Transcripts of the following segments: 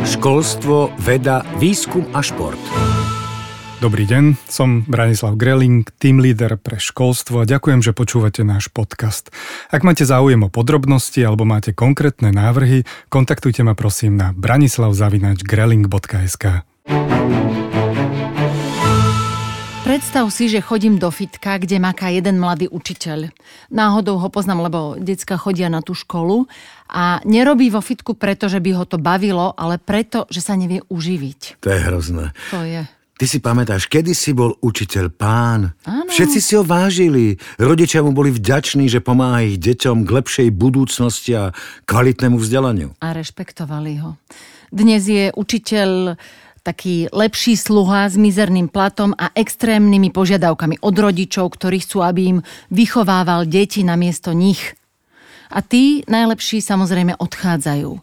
Školstvo, veda, výskum a šport. Dobrý deň, som Branislav Grelink, team leader pre školstvo a ďakujem, že počúvate náš podcast. Ak máte záujem o podrobnosti alebo máte konkrétne návrhy, kontaktujte ma prosím na branislav@grelink.sk. Predstav si, že chodím do fitka, kde maká jeden mladý učiteľ. Náhodou ho poznám, lebo decká chodia na tú školu a nerobí vo fitku preto, že by ho to bavilo, ale preto, že sa nevie uživiť. To je hrozné. To je. Ty si pamätáš, kedy si bol učiteľ pán? Áno. Všetci si ho vážili. Rodičia mu boli vďační, že pomáha ich deťom k lepšej budúcnosti a kvalitnému vzdelaniu. A rešpektovali ho. Dnes je učiteľ taký lepší sluha s mizerným platom a extrémnymi požiadavkami od rodičov, ktorí chcú, aby im vychovával deti namiesto nich. A tí najlepší samozrejme odchádzajú.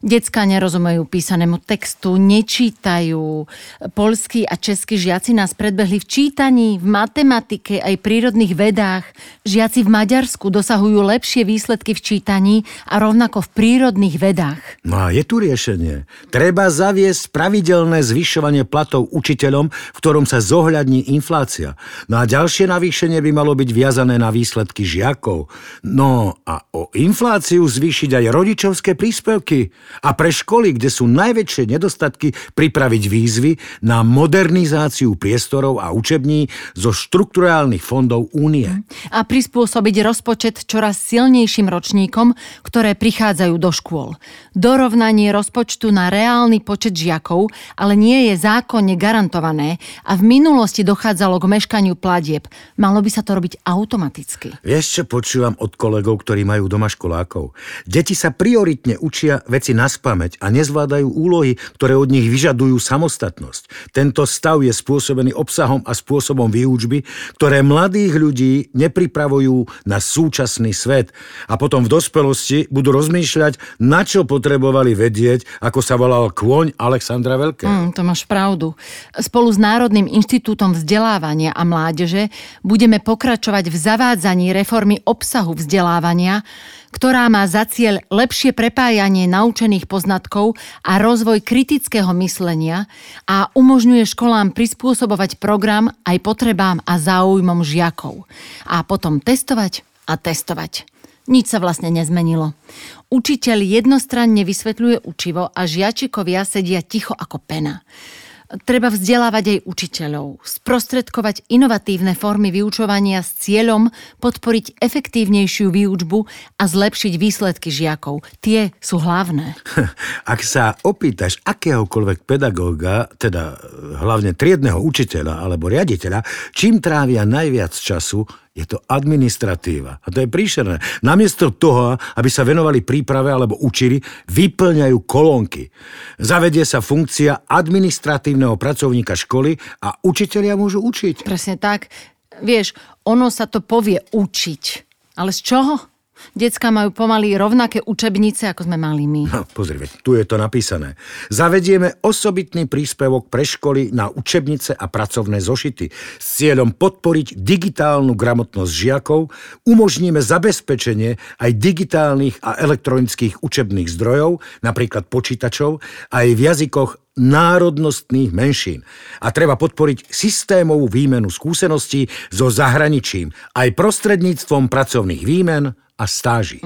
Decká nerozumejú písanému textu, nečítajú. Poľskí a českí žiaci nás predbehli v čítaní, v matematike aj prírodných vedách. Žiaci v Maďarsku dosahujú lepšie výsledky v čítaní a rovnako v prírodných vedách. No a je tu riešenie. Treba zaviesť pravidelné zvyšovanie platov učiteľom, v ktorom sa zohľadní inflácia. No a ďalšie navýšenie by malo byť viazané na výsledky žiakov. No a o infláciu zvýšiť aj rodičovské príspevky. A pre školy, kde sú najväčšie nedostatky, pripraviť výzvy na modernizáciu priestorov a učební zo štrukturálnych fondov Únie. A prispôsobiť rozpočet čoraz silnejším ročníkom, ktoré prichádzajú do škôl. Dorovnanie rozpočtu na reálny počet žiakov, ale nie je zákonne garantované a v minulosti dochádzalo k meškaniu platieb. Malo by sa to robiť automaticky. Vieš, čo počúvam od kolegov, ktorí majú doma školákov? Deti sa prioritne učia veci naspamäť a nezvládajú úlohy, ktoré od nich vyžadujú samostatnosť. Tento stav je spôsobený obsahom a spôsobom výučby, ktoré mladých ľudí nepripravujú na súčasný svet a potom v dospelosti budú rozmýšľať, na čo potrebovali vedieť, ako sa volal kôň Alexandra Veľkého. To máš pravdu. Spolu s Národným inštitútom vzdelávania a mládeže budeme pokračovať v zavádzaní reformy obsahu vzdelávania, ktorá má za cieľ lepšie prepájanie naučených poznatkov a rozvoj kritického myslenia a umožňuje školám prispôsobovať program aj potrebám a záujmom žiakov. A potom testovať a testovať. Nič sa vlastne nezmenilo. Učiteľ jednostranne vysvetľuje učivo a žiačikovia sedia ticho ako pena. Treba vzdelávať aj učiteľov, sprostredkovať inovatívne formy vyučovania s cieľom podporiť efektívnejšiu výučbu a zlepšiť výsledky žiakov. Tie sú hlavné. Ak sa opýtaš akéhokoľvek pedagóga, teda hlavne triedneho učiteľa alebo riaditeľa, čím trávia najviac času, je to administratíva. A to je príšerné. Namiesto toho, aby sa venovali príprave alebo učili, vyplňajú kolónky. Zavedie sa funkcia administratívneho pracovníka školy a učitelia môžu učiť. Presne tak. Vieš, ono sa to povie učiť. Ale z čoho? Decká majú pomaly rovnaké učebnice, ako sme mali my. No, pozri, tu je to napísané. Zavedieme osobitný príspevok pre školy na učebnice a pracovné zošity s cieľom podporiť digitálnu gramotnosť žiakov, umožníme zabezpečenie aj digitálnych a elektronických učebných zdrojov, napríklad počítačov, aj v jazykoch národnostných menšín a treba podporiť systémovú výmenu skúseností so zahraničím aj prostredníctvom pracovných výmen a stáží.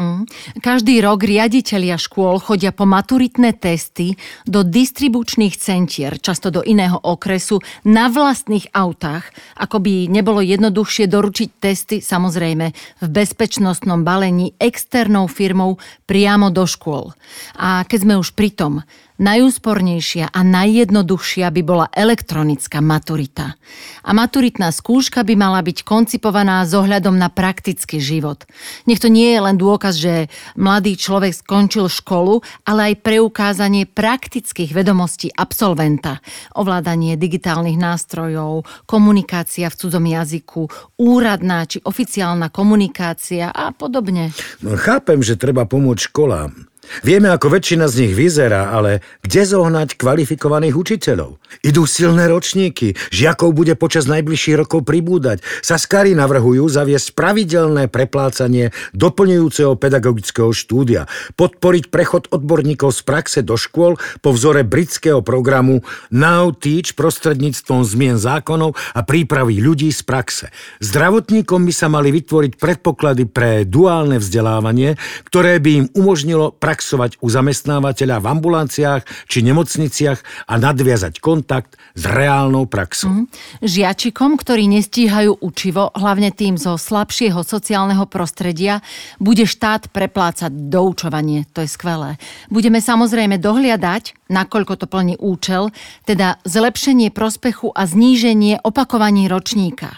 Každý rok riaditelia škôl chodia po maturitné testy do distribučných centier, často do iného okresu, na vlastných autách, ako by nebolo jednoduchšie doručiť testy, samozrejme, v bezpečnostnom balení externou firmou priamo do škôl. A keď sme už pri tom, najúspornejšia a najjednoduchšia by bola elektronická maturita. A maturitná skúška by mala byť koncipovaná s ohľadom na praktický život. Nech to nie je len dôkaz, že mladý človek skončil školu, ale aj preukázanie praktických vedomostí absolventa. Ovládanie digitálnych nástrojov, komunikácia v cudzom jazyku, úradná či oficiálna komunikácia a podobne. No, chápem, že treba pomôcť školám. Vieme, ako väčšina z nich vyzerá, ale kde zohnať kvalifikovaných učiteľov? Idú silné ročníky, žiakov bude počas najbližších rokov pribúdať. Saskári navrhujú zaviesť pravidelné preplácanie doplňujúceho pedagogického štúdia, podporiť prechod odborníkov z praxe do škôl po vzore britského programu Now Teach prostredníctvom zmien zákonov a prípravy ľudí z praxe. Zdravotníkom by sa mali vytvoriť predpoklady pre duálne vzdelávanie, ktoré by im umožnilo praxovať u zamestnávateľa v ambulanciách či nemocniciach a nadviazať kontakt s reálnou praxou. Žiačikom, ktorí nestíhajú učivo, hlavne tým zo slabšieho sociálneho prostredia, bude štát preplácať doučovanie. To je skvelé. Budeme samozrejme dohliadať, nakoľko to plní účel, teda zlepšenie prospechu a zníženie opakovaní ročníka.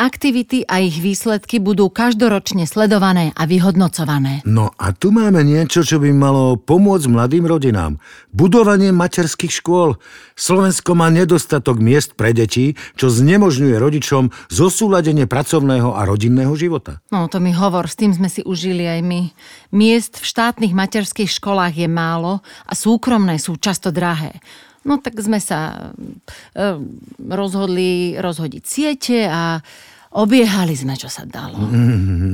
Aktivity a ich výsledky budú každoročne sledované a vyhodnocované. No a tu máme niečo, čo by malo pomôcť mladým rodinám. Budovanie materských škôl. Slovensko má nedostatok miest pre deti, čo znemožňuje rodičom zosúladenie pracovného a rodinného života. No to mi hovor, s tým sme si užili aj my. Miest v štátnych materských školách je málo a súkromné sú často drahé. No tak sme sa rozhodli rozhodiť siete a obiehali sme, čo sa dalo.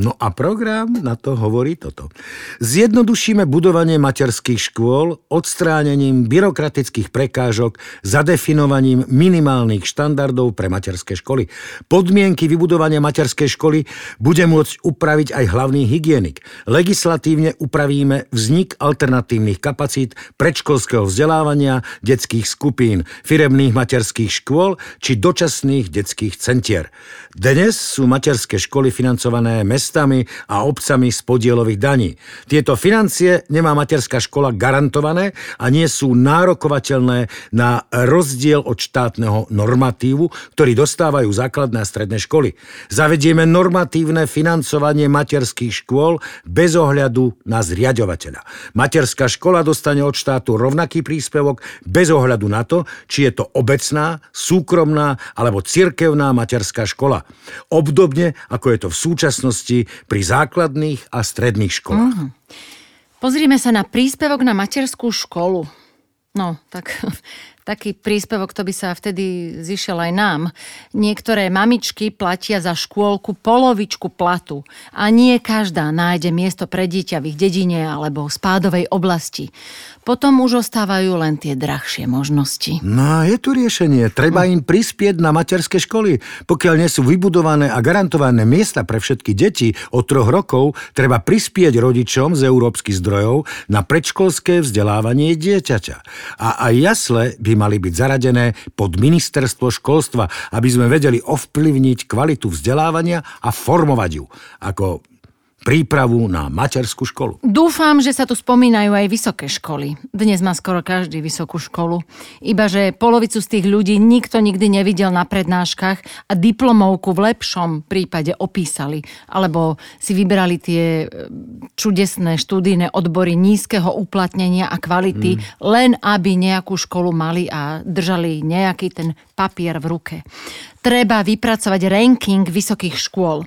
No a program na to hovorí toto. Zjednodušíme budovanie materských škôl odstránením byrokratických prekážok, zadefinovaním minimálnych štandardov pre materské školy. Podmienky vybudovania materskej školy bude môcť upraviť aj hlavný hygienik. Legislatívne upravíme vznik alternatívnych kapacít predškolského vzdelávania, detských skupín, firemných materských škôl či dočasných detských centier. Dnes sú materské školy financované mestami a obcami z podielových daní. Tieto financie nemá materská škola garantované a nie sú nárokovateľné na rozdiel od štátneho normatívu, ktorý dostávajú základné a stredné školy. Zavedieme normatívne financovanie materských škôl bez ohľadu na zriaďovateľa. Materská škola dostane od štátu rovnaký príspevok bez ohľadu na to, či je to obecná, súkromná alebo cirkevná materská škola. Obdobne, ako je to v súčasnosti pri základných a stredných školách. Pozrime sa na príspevok na materskú školu. No, tak taký príspevok to by sa vtedy zišiel aj nám. Niektoré mamičky platia za škôlku polovičku platu a nie každá nájde miesto pre dieťa v ich dedine alebo spádovej oblasti. Potom už ostávajú len tie drahšie možnosti. No, je tu riešenie. Treba im prispieť na materské školy. Pokiaľ nie sú vybudované a garantované miesta pre všetky deti od 3 rokov, treba prispieť rodičom z európskych zdrojov na predškolské vzdelávanie dieťaťa. A aj jasle by mali byť zaradené pod ministerstvo školstva, aby sme vedeli ovplyvniť kvalitu vzdelávania a formovať ju ako prípravu na materskú školu. Dúfam, že sa tu spomínajú aj vysoké školy. Dnes má skoro každý vysokú školu. Ibaže polovicu z tých ľudí nikto nikdy nevidel na prednáškach a diplomovku v lepšom prípade opísali. Alebo si vybrali tie čudesné študijné odbory nízkeho uplatnenia a kvality, len aby nejakú školu mali a držali nejaký ten papier v ruke. Treba vypracovať ranking vysokých škôl.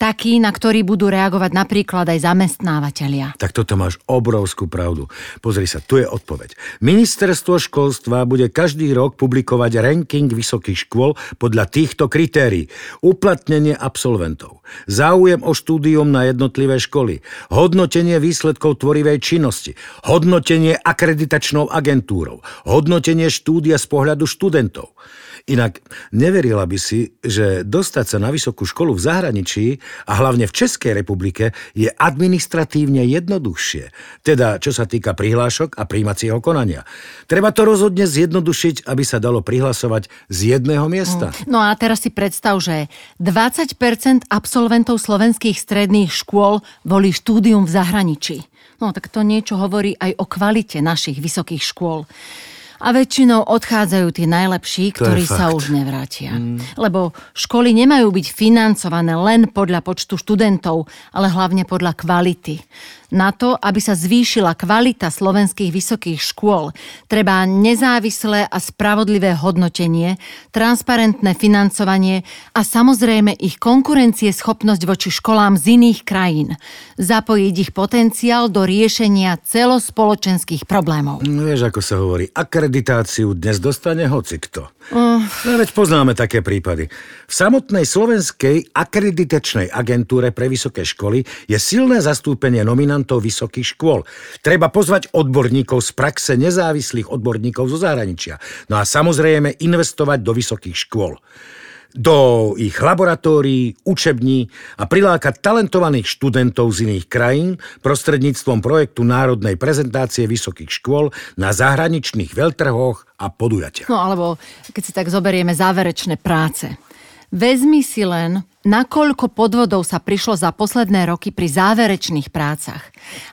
Taký, na ktorý budú reagovať napríklad aj zamestnávateľia. Tak toto máš obrovskú pravdu. Pozri sa, tu je odpoveď. Ministerstvo školstva bude každý rok publikovať ranking vysokých škôl podľa týchto kritérií. Uplatnenie absolventov, záujem o štúdium na jednotlivé školy, hodnotenie výsledkov tvorivej činnosti, hodnotenie akreditačnou agentúrou, hodnotenie štúdia z pohľadu študentov. Inak neverila by si, že dostať sa na vysokú školu v zahraničí a hlavne v Českej republike je administratívne jednoduchšie, teda čo sa týka prihlášok a prijímacieho konania. Treba to rozhodne zjednodušiť, aby sa dalo prihlasovať z jedného miesta. No a teraz si predstav, že 20% absolventov slovenských stredných škôl volí štúdium v zahraničí. No tak to niečo hovorí aj o kvalite našich vysokých škôl. A väčšinou odchádzajú tí najlepší, ktorí sa už nevrátia. Lebo školy nemajú byť financované len podľa počtu študentov, ale hlavne podľa kvality. na to, aby sa zvýšila kvalita slovenských vysokých škôl. Treba nezávislé a spravodlivé hodnotenie, transparentné financovanie a samozrejme ich konkurencieschopnosť voči školám z iných krajín. Zapojiť ich potenciál do riešenia celospoločenských problémov. No, vieš, ako sa hovorí, akreditáciu dnes dostane hocikto. No, veď poznáme také prípady. V samotnej slovenskej akreditačnej agentúre pre vysoké školy je silné zastúpenie nominantov vysokých škôl. Treba pozvať odborníkov z praxe, nezávislých odborníkov zo zahraničia. No a samozrejme investovať do vysokých škôl. Do ich laboratórií, učební a prilákať talentovaných študentov z iných krajín prostredníctvom projektu národnej prezentácie vysokých škôl na zahraničných veľtrhoch a podujatiach. No alebo keď si tak zoberieme záverečné práce. Vezmi si len, nakoľko podvodov sa prišlo za posledné roky pri záverečných prácach.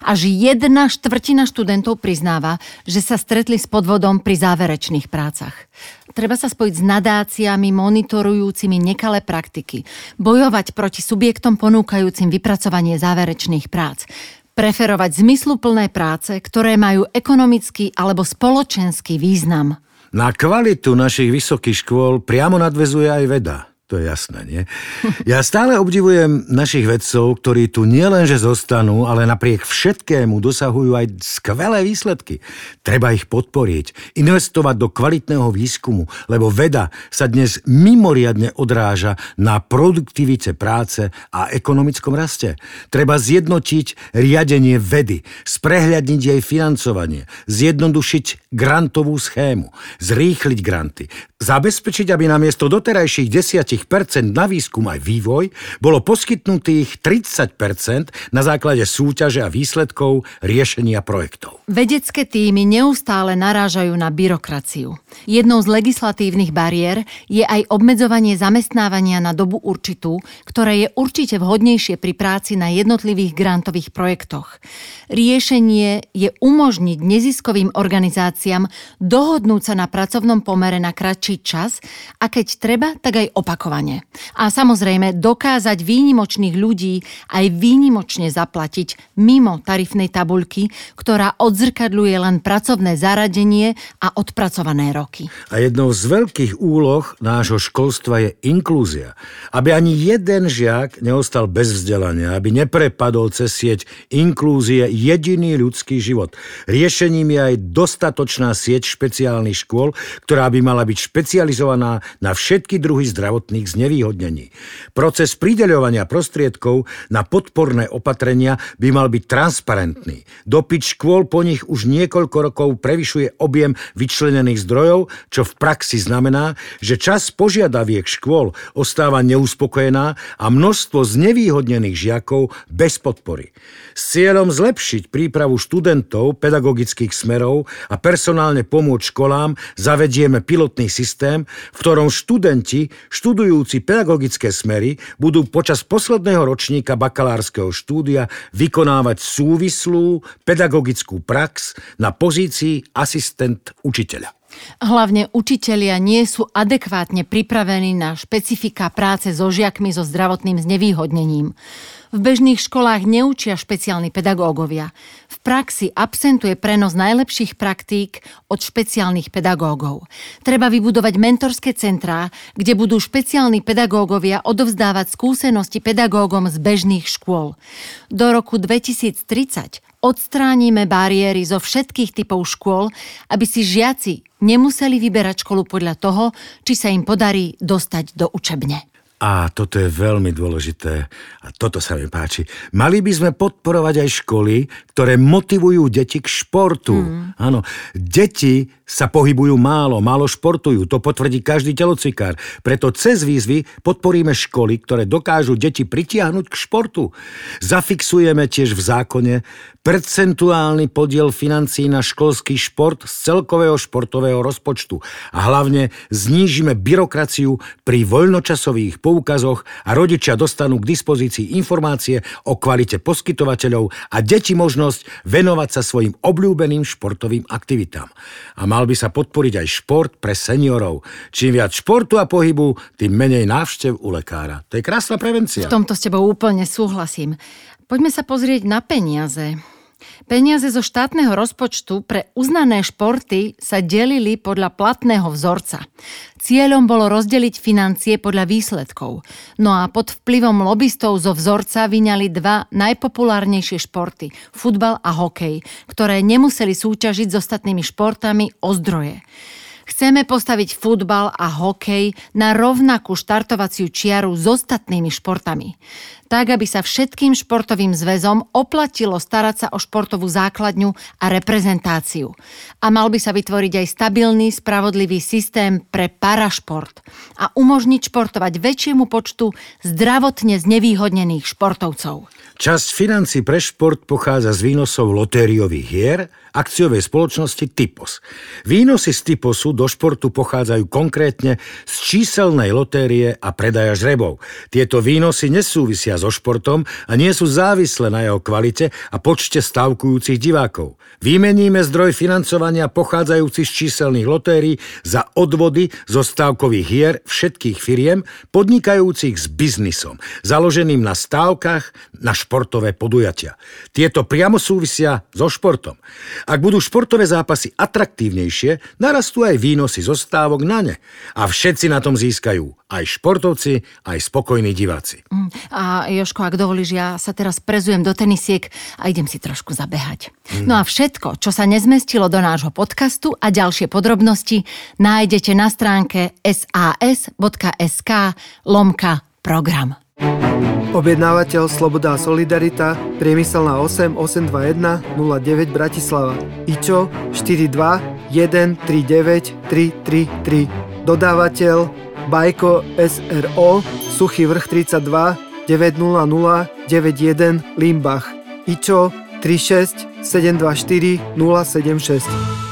Až 1/4 študentov priznáva, že sa stretli s podvodom pri záverečných prácach. Treba sa spojiť s nadáciami monitorujúcimi nekalé praktiky, bojovať proti subjektom ponúkajúcim vypracovanie záverečných prác, preferovať zmysluplné práce, ktoré majú ekonomický alebo spoločenský význam. Na kvalitu našich vysokých škôl priamo nadväzuje aj veda. To je jasné, nie? Ja stále obdivujem našich vedcov, ktorí tu nielenže zostanú, ale napriek všetkému dosahujú aj skvelé výsledky. Treba ich podporiť, investovať do kvalitného výskumu, lebo veda sa dnes mimoriadne odráža na produktivite práce a ekonomickom raste. Treba zjednotiť riadenie vedy, sprehľadniť jej financovanie, zjednodušiť grantovú schému, zrýchliť granty, zabezpečiť, aby namiesto doterajších 10% na výskum aj vývoj bolo poskytnutých 30% na základe súťaže a výsledkov riešenia projektov. Vedecké tímy neustále narážajú na byrokraciu. Jednou z legislatívnych bariér je aj obmedzovanie zamestnávania na dobu určitú, ktoré je určite vhodnejšie pri práci na jednotlivých grantových projektoch. Riešenie je umožniť neziskovým organizáciám dohodnúť sa na pracovnom pomere na kratší čas a keď treba, tak aj opakovane. A samozrejme dokázať výnimočných ľudí aj výnimočne zaplatiť mimo tarifnej tabuľky, ktorá odzrkadľuje len pracovné zaradenie a odpracované roky. A jednou z veľkých úloh nášho školstva je inklúzia. Aby ani jeden žiak neostal bez vzdelania, aby neprepadol cez sieť inklúzie jediný ľudský život. Riešením je aj dostatočná sieť špeciálnych škôl, ktorá by mala byť špecializovaná na všetky druhy zdravotných znevýhodnení. Proces prideľovania prostriedkov na podporné opatrenia by mal byť transparentný. Dopyt škôl po nich už niekoľko rokov prevyšuje objem vyčlenených zdrojov, čo v praxi znamená, že časť požiadaviek škôl ostáva neuspokojená a množstvo znevýhodnených žiakov bez podpory. S cieľom zlepšiť prípravu študentov pedagogických smerov a personálne pomôcť školám zavedieme pilotný systém, v ktorom študenti študujúci pedagogické smery budú počas posledného ročníka bakalárskeho štúdia vykonávať súvislú pedagogickú prax na pozícii asistent učiteľa. Hlavne učitelia nie sú adekvátne pripravení na špecifika práce so žiakmi so zdravotným znevýhodnením. V bežných školách neučia špeciálni pedagógovia. V praxi absentuje prenos najlepších praktík od špeciálnych pedagógov. Treba vybudovať mentorské centrá, kde budú špeciálni pedagógovia odovzdávať skúsenosti pedagógom z bežných škôl. Do roku 2030 odstránime bariéry zo všetkých typov škôl, aby si žiaci nemuseli vyberať školu podľa toho, či sa im podarí dostať do učebne. A toto je veľmi dôležité a toto sa mi páči. Mali by sme podporovať aj školy, ktoré motivujú deti k športu. Áno, deti sa pohybujú málo športujú, to potvrdí každý telocvikár. Preto cez výzvy podporíme školy, ktoré dokážu deti pritiahnuť k športu. Zafixujeme tiež v zákone percentuálny podiel financií na školský šport z celkového športového rozpočtu a hlavne znížime byrokraciu pri voľnočasových poukazoch a rodičia dostanú k dispozícii informácie o kvalite poskytovateľov a deti možnosť venovať sa svojim obľúbeným športovým aktivitám. A mal by sa podporiť aj šport pre seniorov. Čím viac športu a pohybu, tým menej návštev u lekára. To je krásna prevencia. V tomto s tebou úplne súhlasím. Poďme sa pozrieť na peniaze. Peniaze zo štátneho rozpočtu pre uznané športy sa delili podľa platného vzorca. Cieľom bolo rozdeliť financie podľa výsledkov. No a pod vplyvom lobistov zo vzorca vyňali dva najpopulárnejšie športy, futbal a hokej, ktoré nemuseli súťažiť s ostatnými športami o zdroje. Chceme postaviť futbal a hokej na rovnakú štartovaciu čiaru s ostatnými športami. Tak, aby sa všetkým športovým zväzom oplatilo starať sa o športovú základňu a reprezentáciu. A mal by sa vytvoriť aj stabilný, spravodlivý systém pre parašport a umožniť športovať väčšiemu počtu zdravotne znevýhodnených športovcov. Časť financií pre šport pochádza z výnosov lotériových hier akciovej spoločnosti Tipos. Výnosy z Tiposu do športu pochádzajú konkrétne z číselnej lotérie a predaja žrebov. Tieto výnosy nesúvisia so športom a nie sú závislé na jeho kvalite a počte stavkujúcich divákov. Vymeníme zdroj financovania pochádzajúci z číselných lotérií za odvody zo stávkových hier všetkých firiem podnikajúcich s biznisom, založeným na stávkach na športové podujatia. Tieto priamo súvisia so športom. Ak budú športové zápasy atraktívnejšie, narastú aj výnosy zo stávok na ne. A všetci na tom získajú. Aj športovci, aj spokojní diváci. A Jožko, ak dovolíš, ja sa teraz prezujem do tenisiek a idem si trošku zabehať. No a všetko, čo sa nezmestilo do nášho podcastu a ďalšie podrobnosti nájdete na stránke sas.sk/program. Objednávateľ Sloboda a Solidarita, Priemyselná 8 821 09 Bratislava, IČO 42 139 333. Dodávateľ Bajko SRO, Suchý vrch 32 900 91 Limbach, IČO 36 724 076.